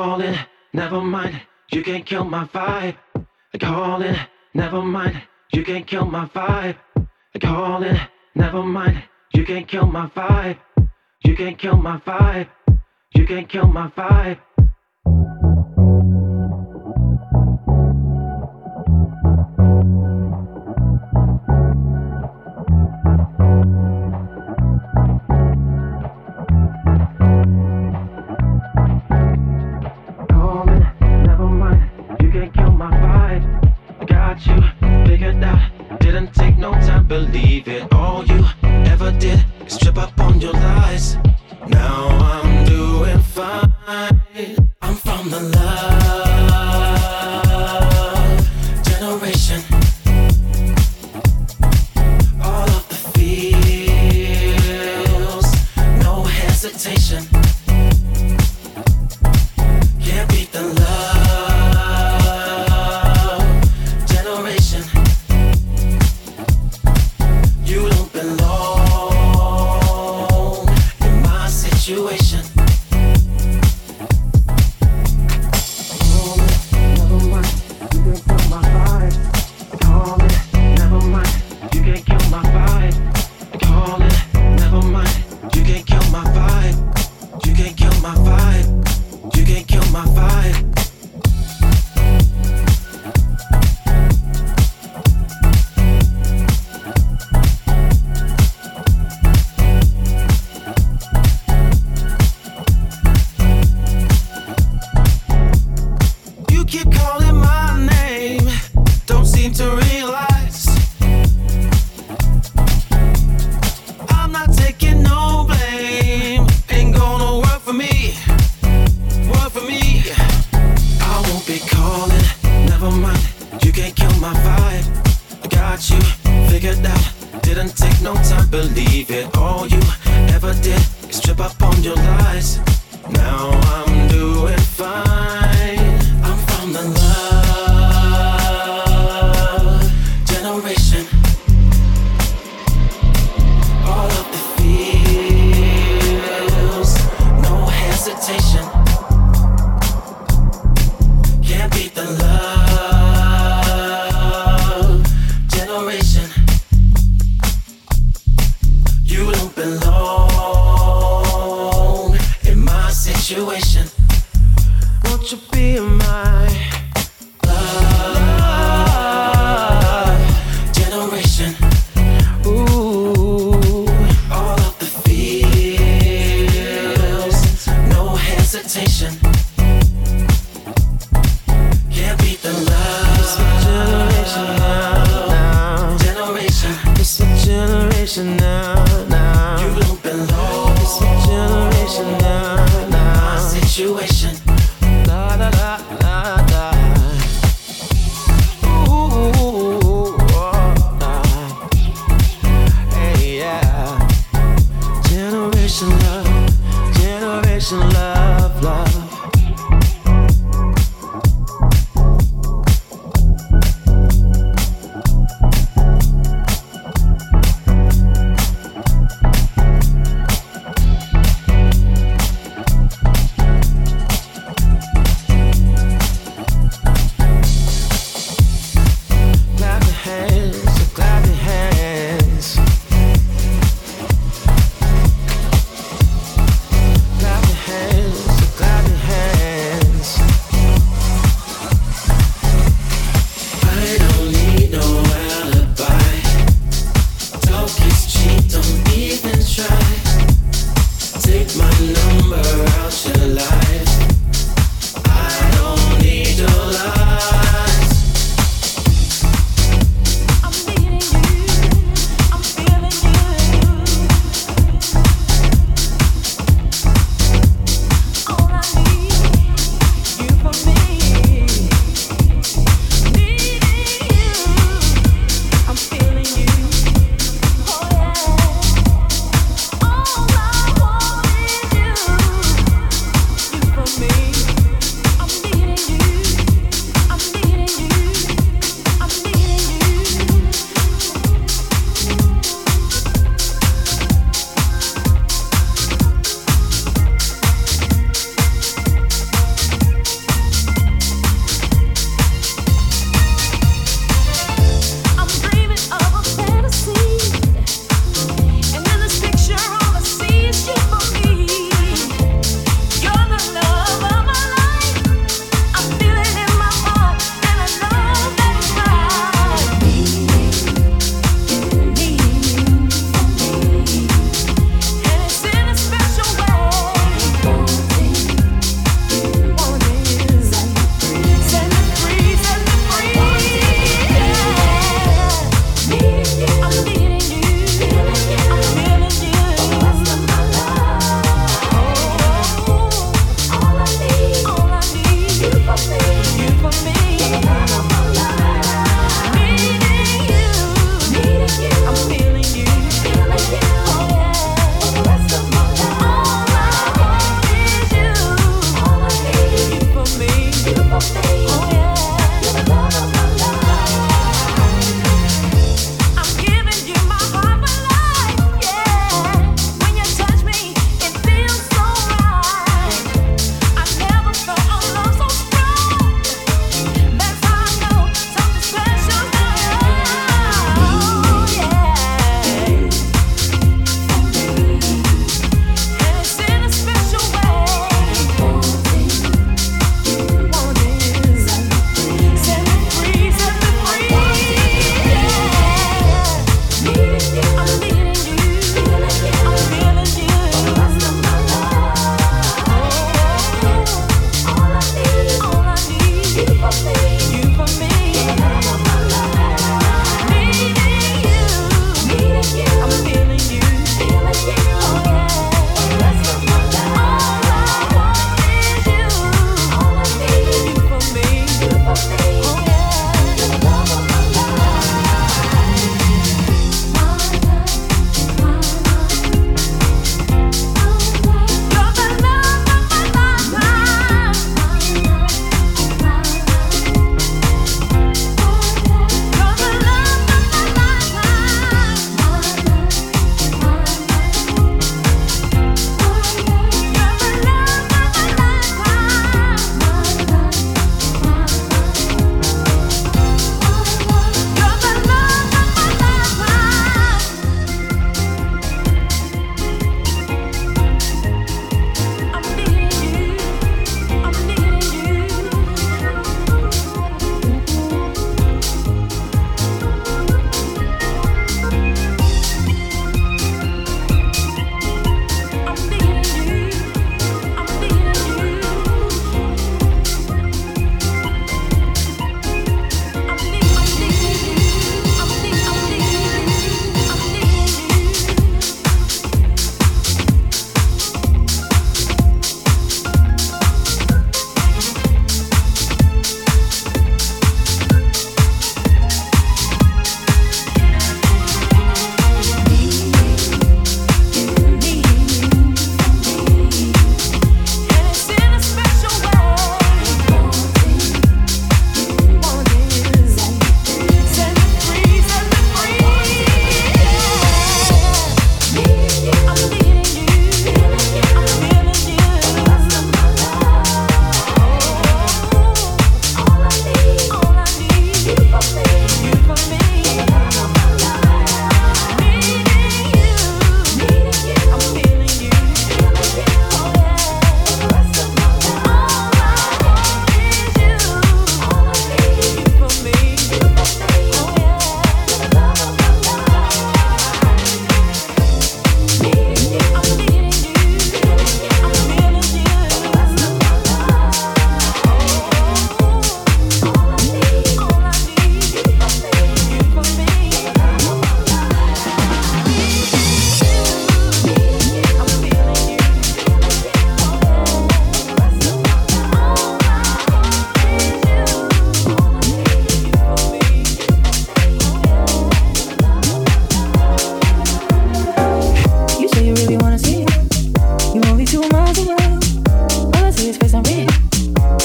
call it, never mind, you can't kill my vibe. I call it, never mind, you can't kill my vibe. I call it, never mind, you can't kill my vibe. You can't kill my vibe. You can't kill my vibe.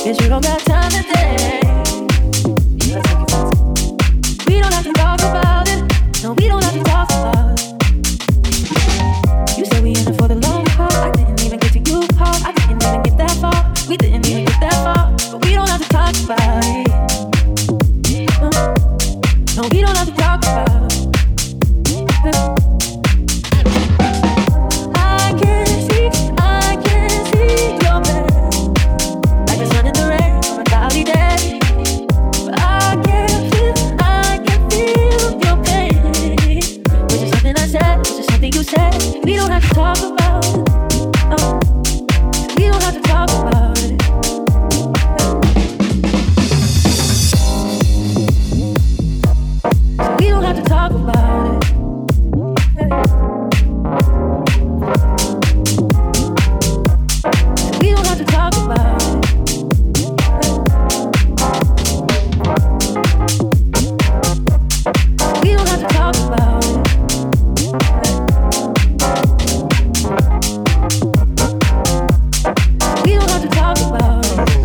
'Cause you don't got time today. We don't have to talk about it. No, we don't have to talk about it. You said we in it for the long haul. I didn't even get to you, Paul. I didn't even get that far. We didn't even get that far. But we don't have to talk about it. No, we don't have to talk about it. We don't have to talk about it. Oh, we don't have to talk about it. We don't have to talk about it. We don't have to talk about it. We don't have to talk about it.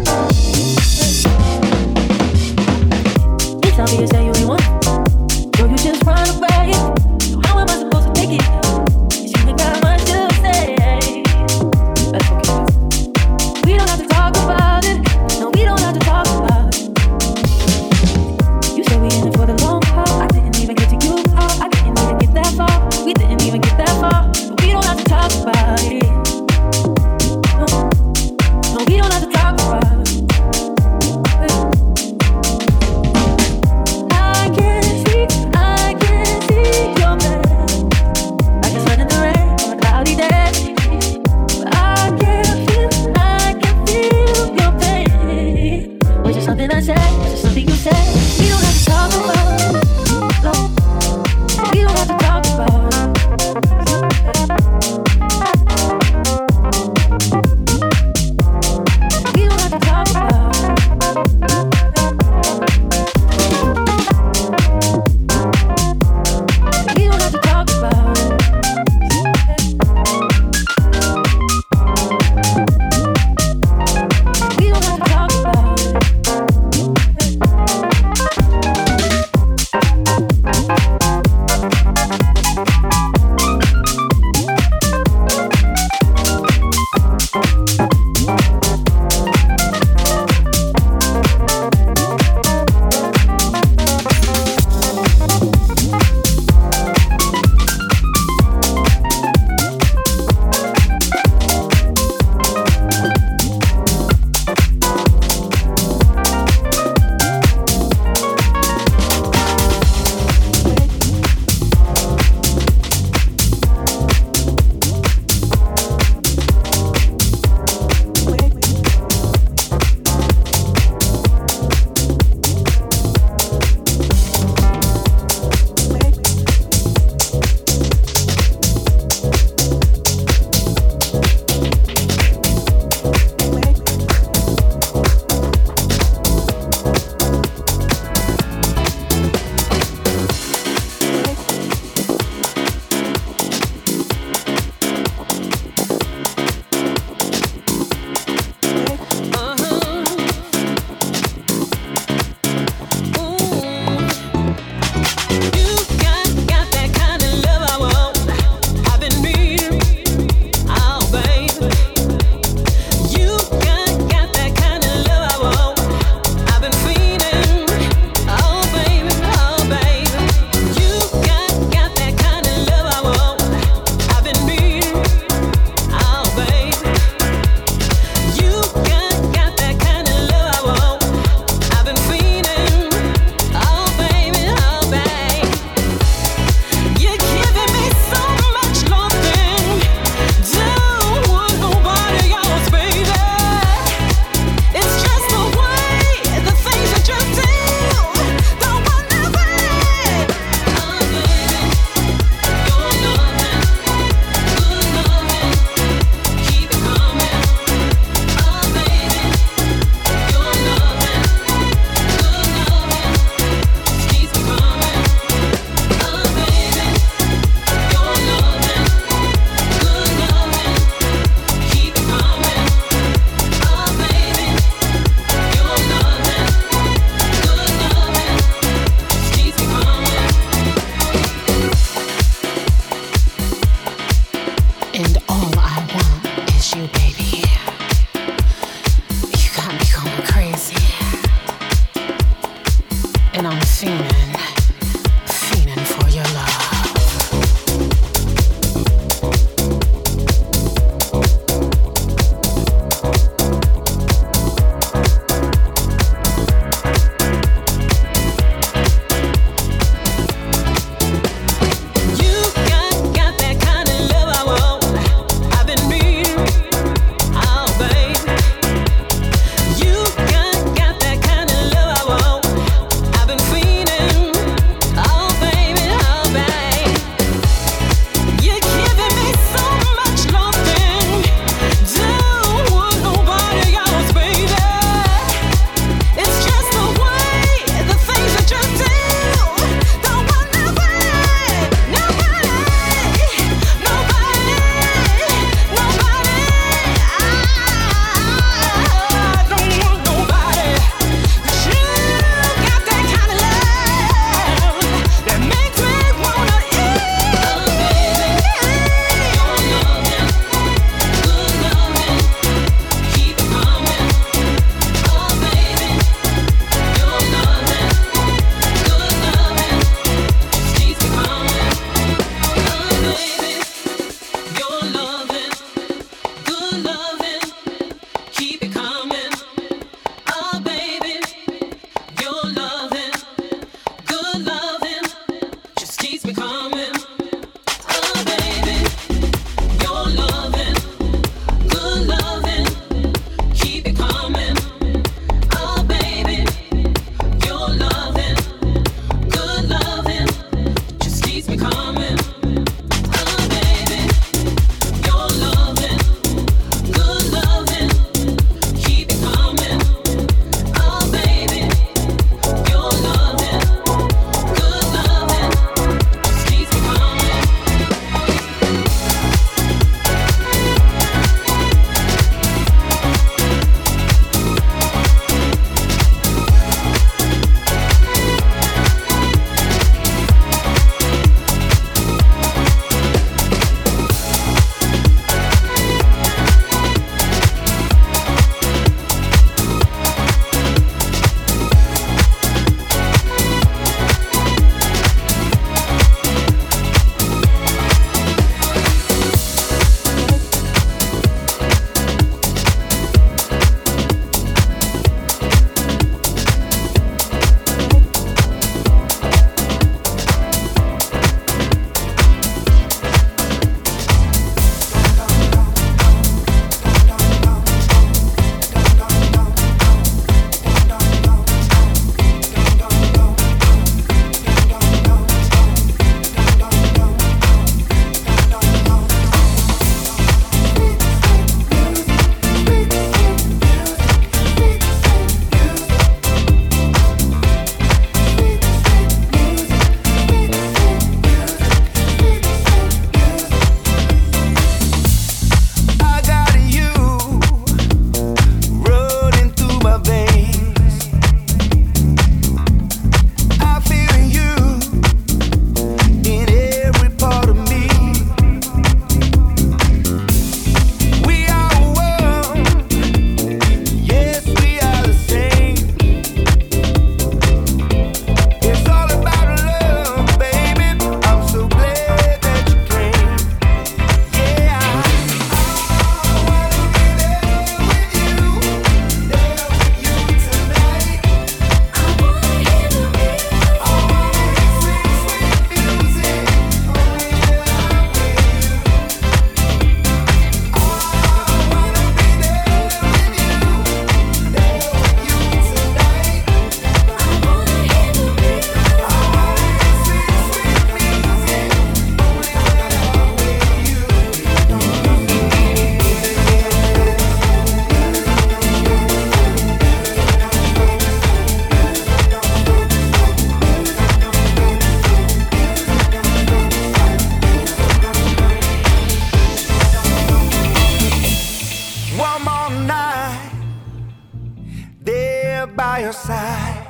here by your side.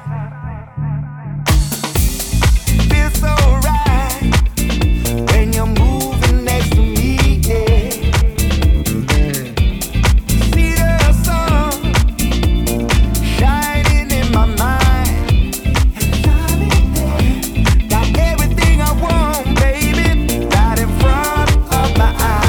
Feels so right when you're moving next to me, yeah. See the sun shining in my mind. Got everything I want, baby, right in front of my eyes.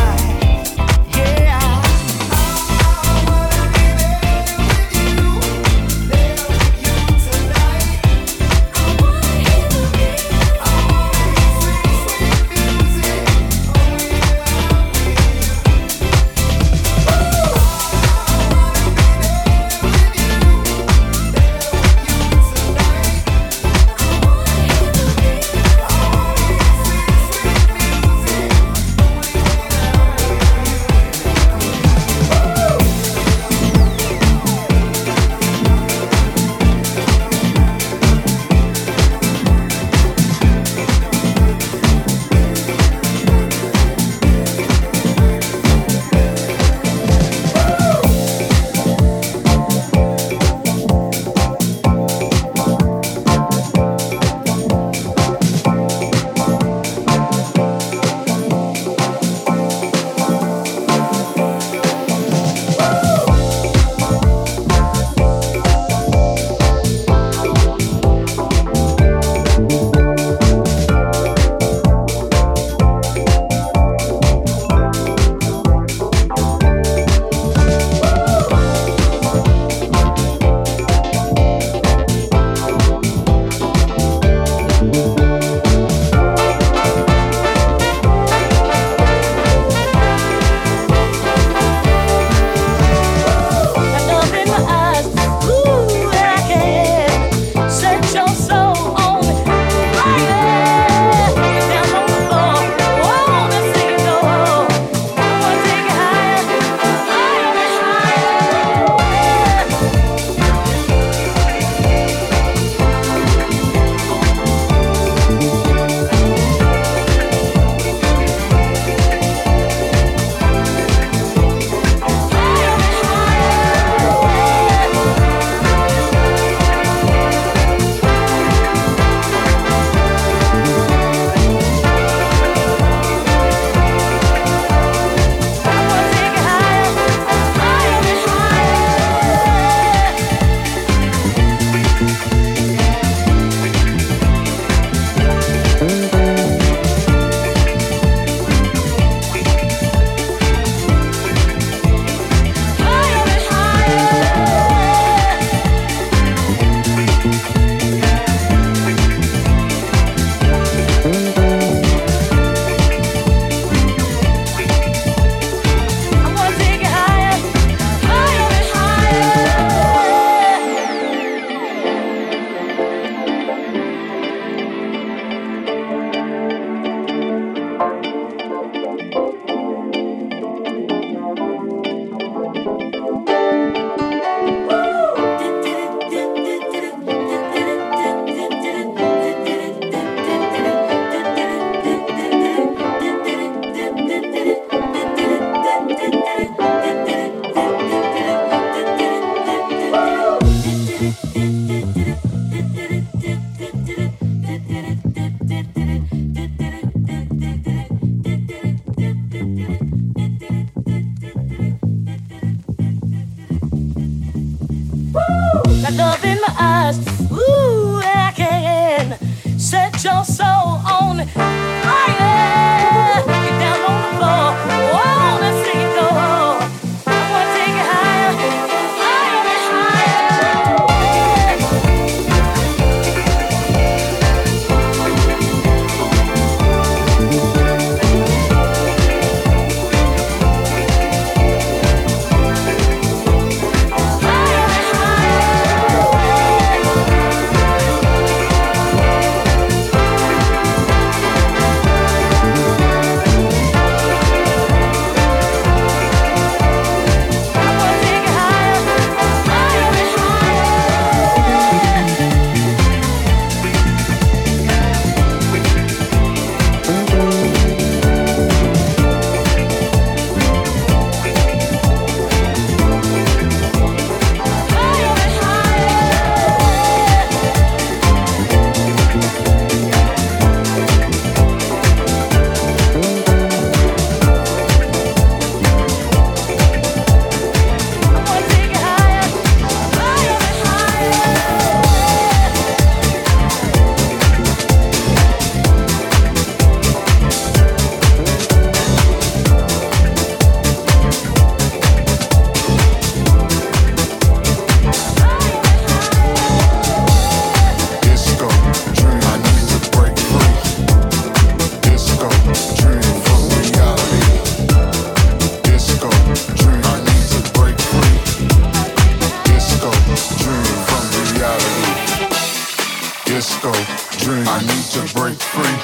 Disco dream. I need to break free.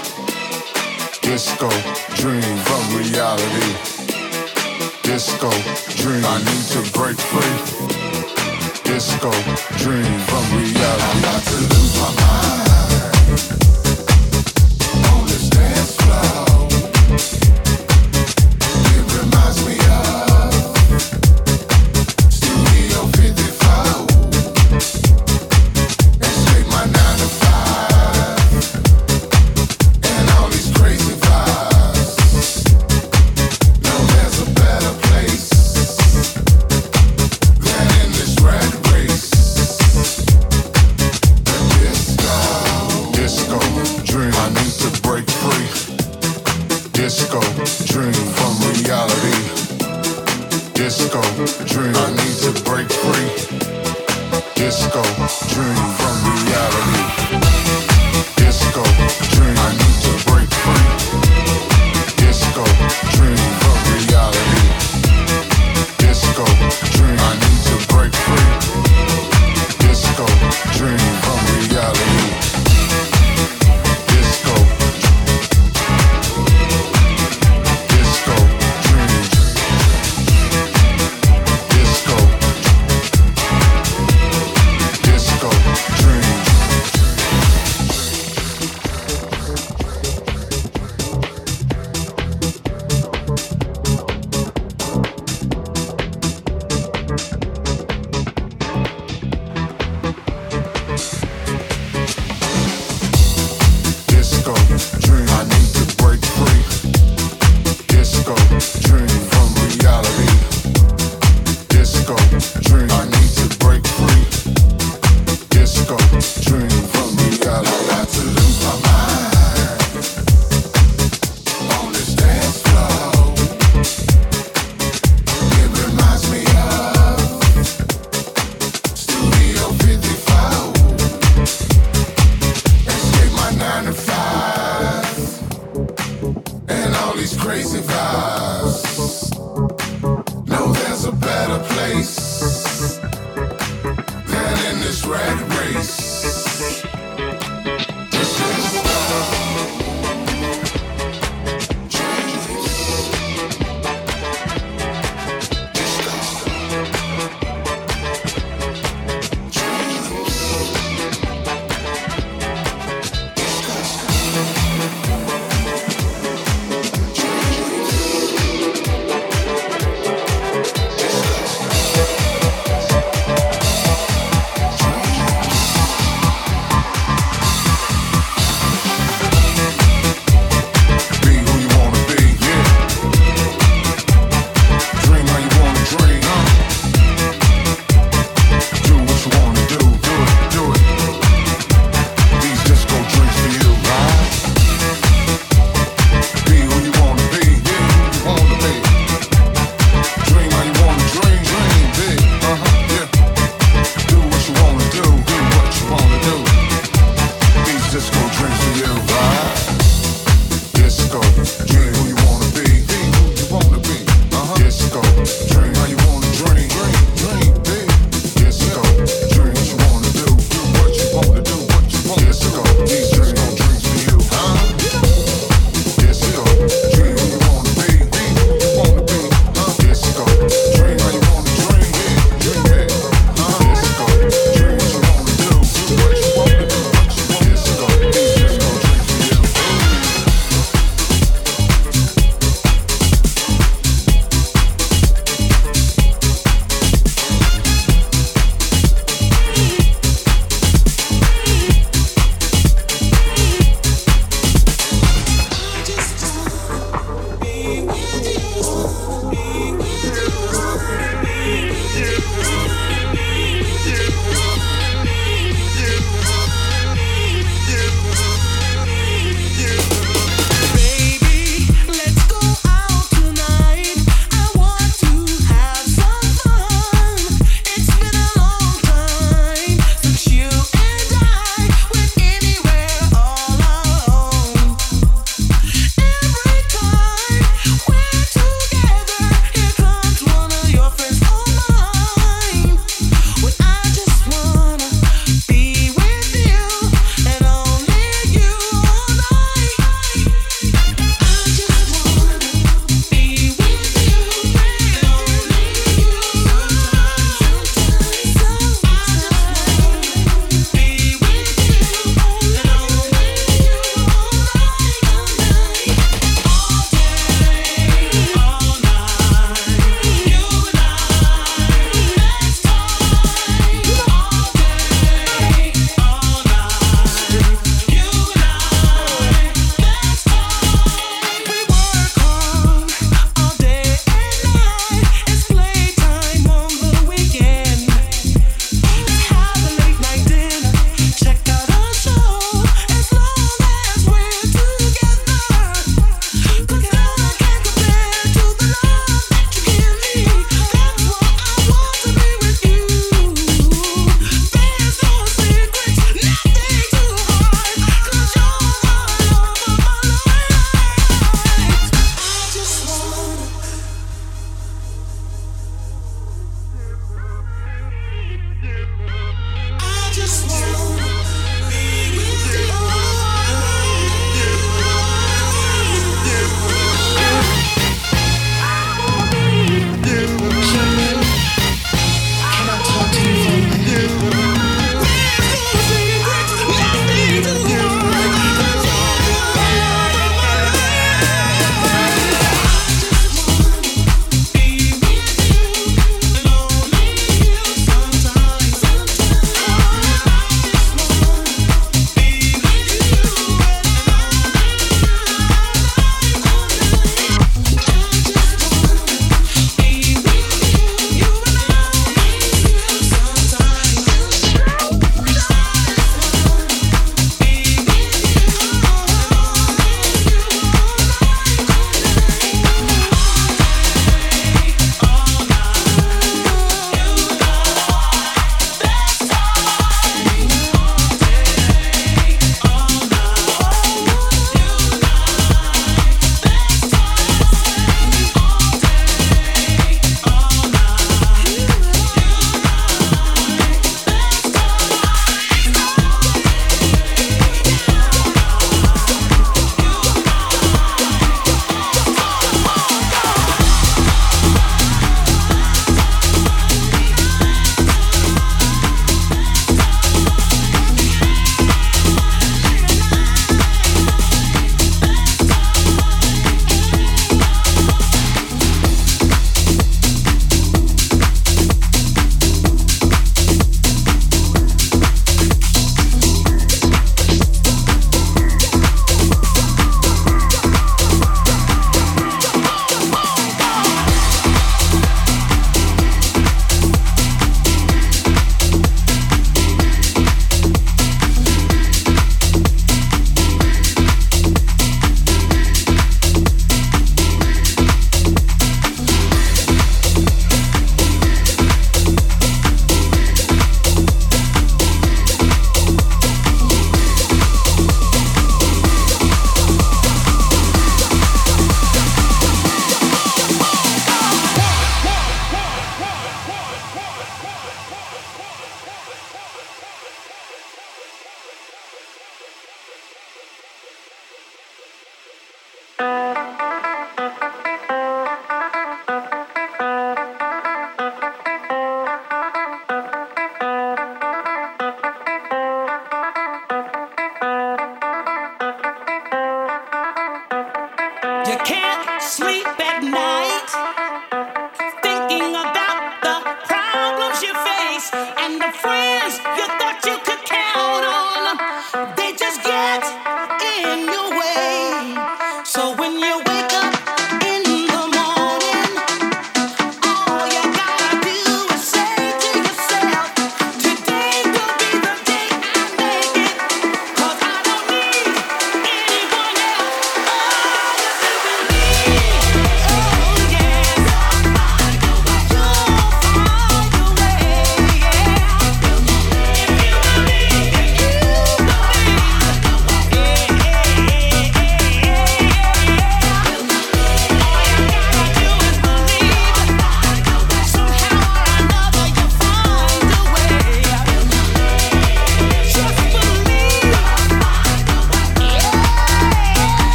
Disco dream from reality. Disco dream. I need to break free. Disco dream from reality. I got to lose my mind on this dance floor. It reminds me of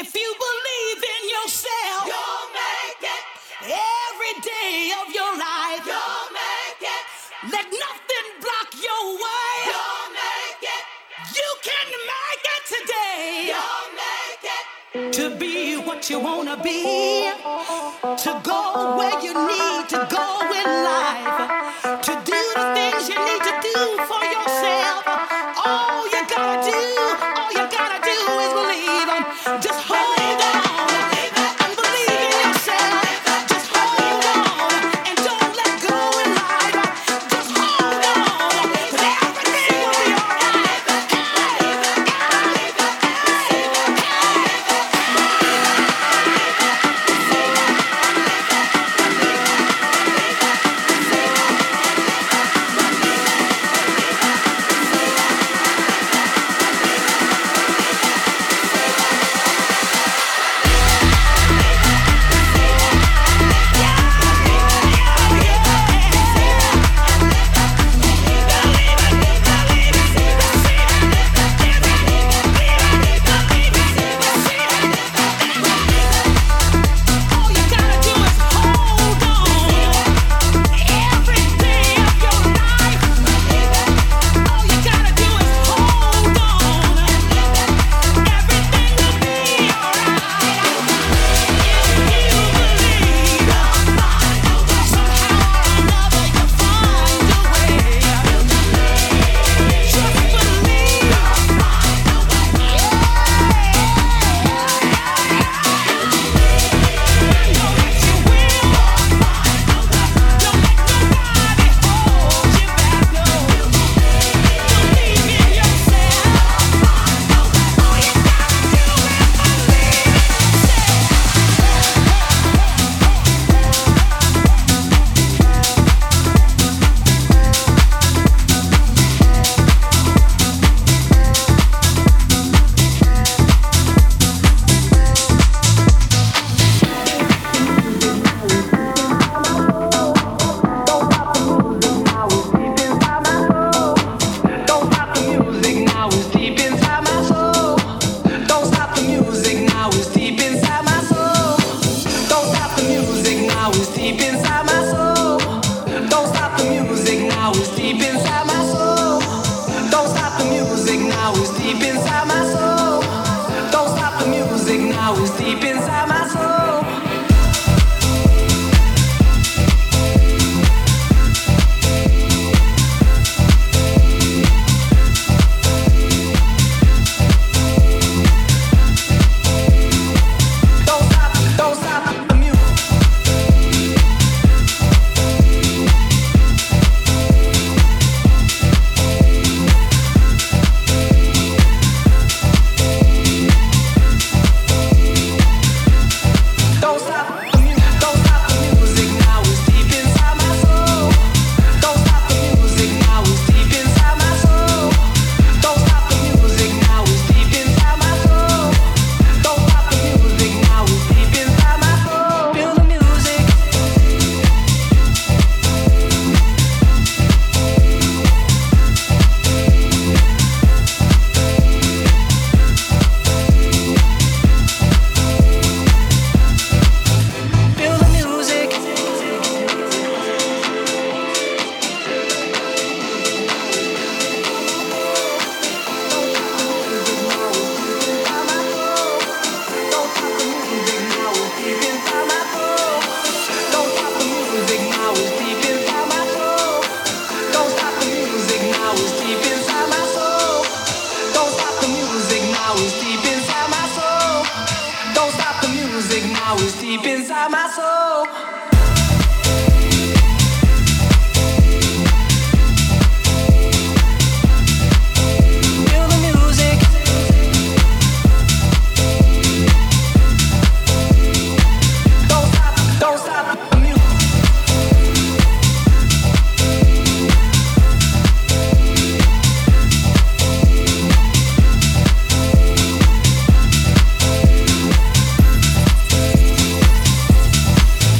If you believe in yourself, you'll make it. Every day of your life, you'll make it. Let nothing block your way. You'll make it. You can make it today. You'll make it. To be what you want to be. To go where you need to go in life. To do the things you need to do for yourself. All you gotta do, all you gotta do is believe. Just hold on.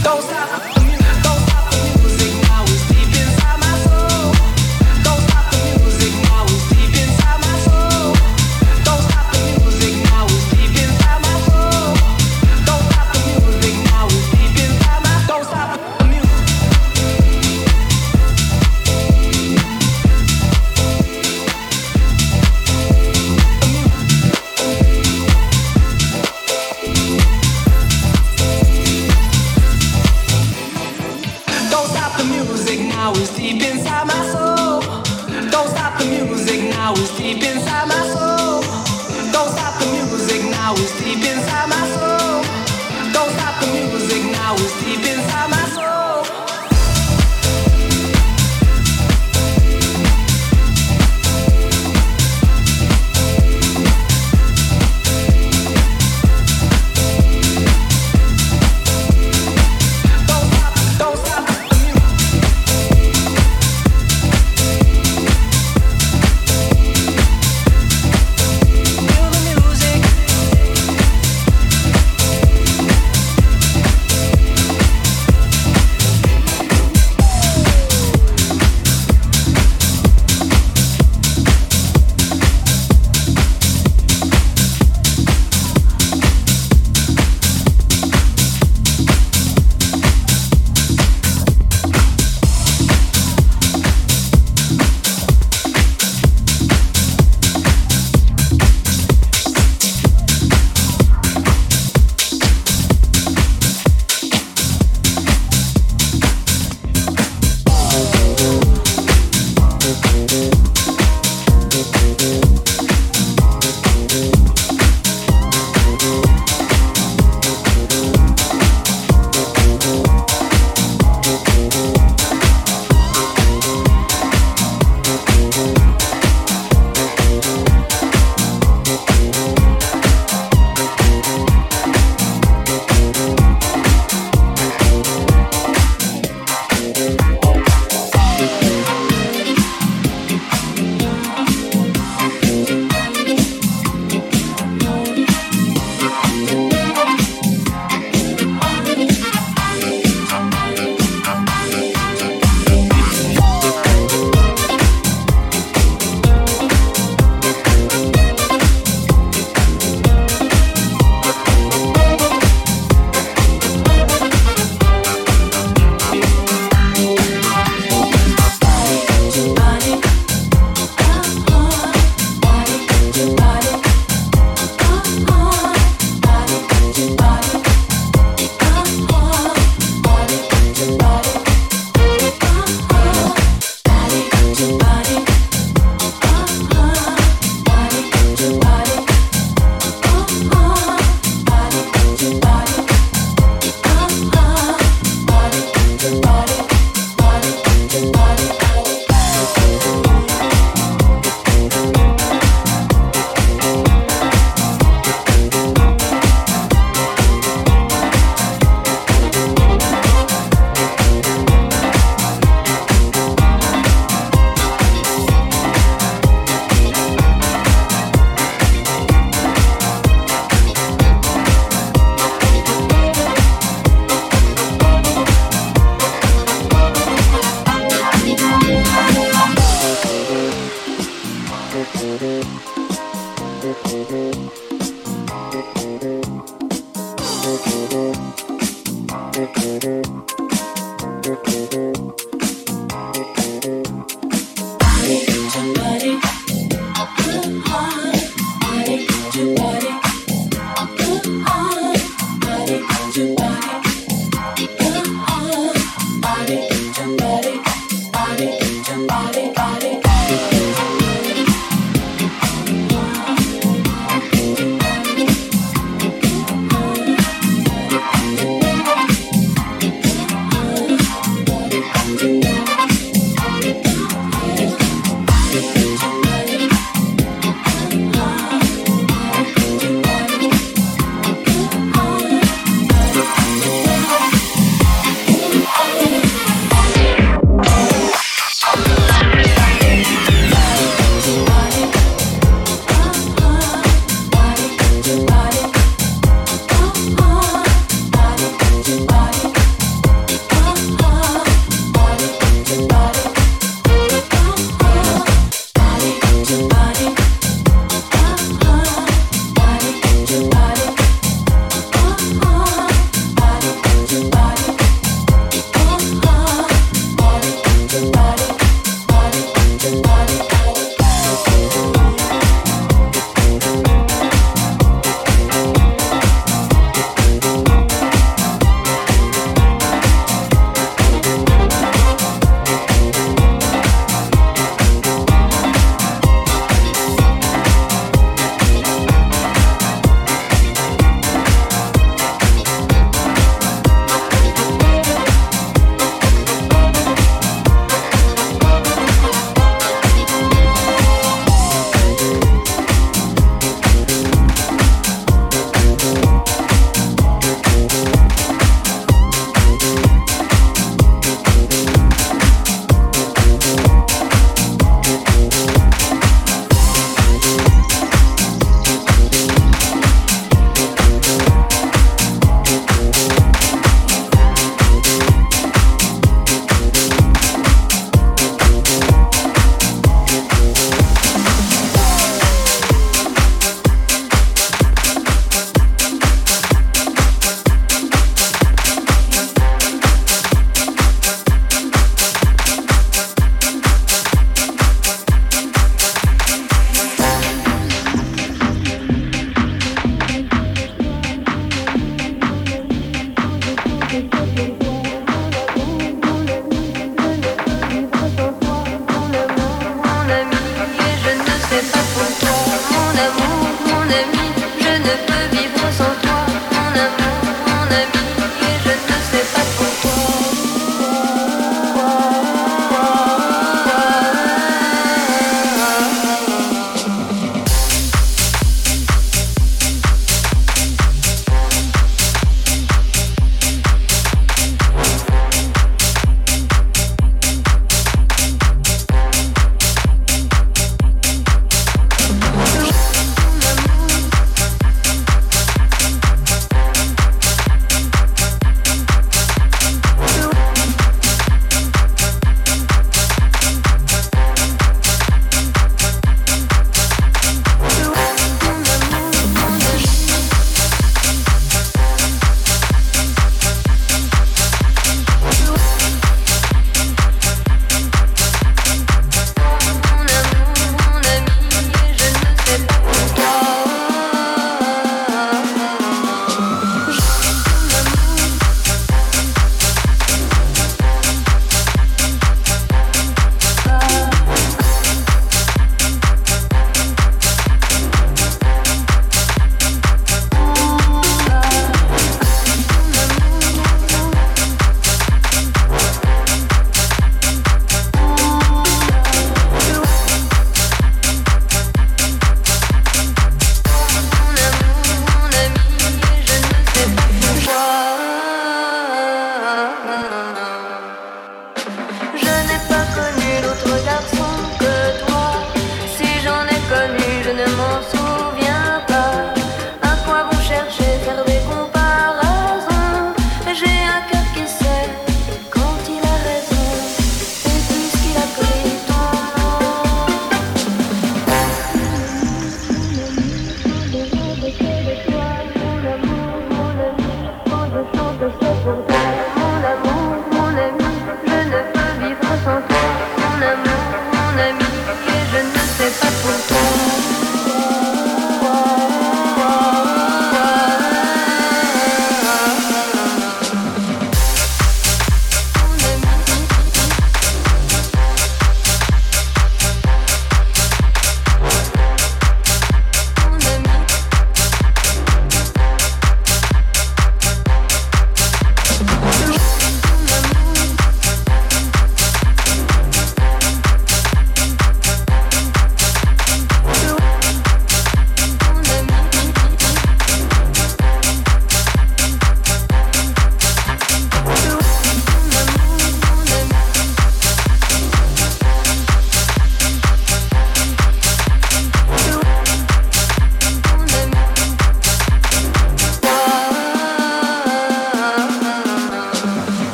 Don't stop. deep inside my soul. Don't stop the music now, it's deep inside my soul.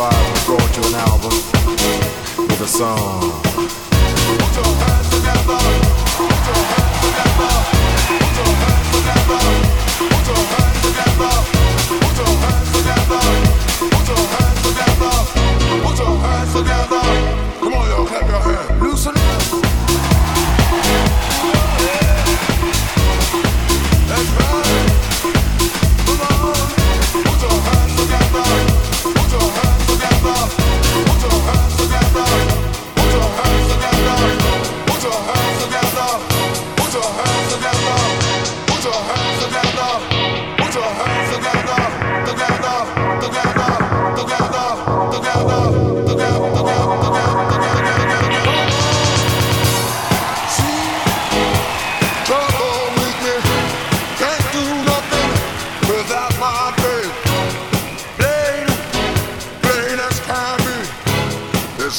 5 brought you an album with a song. Put your hands together, put your hands together, put your hands together, put your hands together, put your hands together, put your hands together, put your hands together. Come on, y'all, clap your hands. Loosen up. That's right. Come on, put your hands together, put your hands together, put your hands together, put your hands together, put your hands together, put your hands together, put your hands together, put your hands together, together, together, together, together, together, together, together.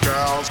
Girls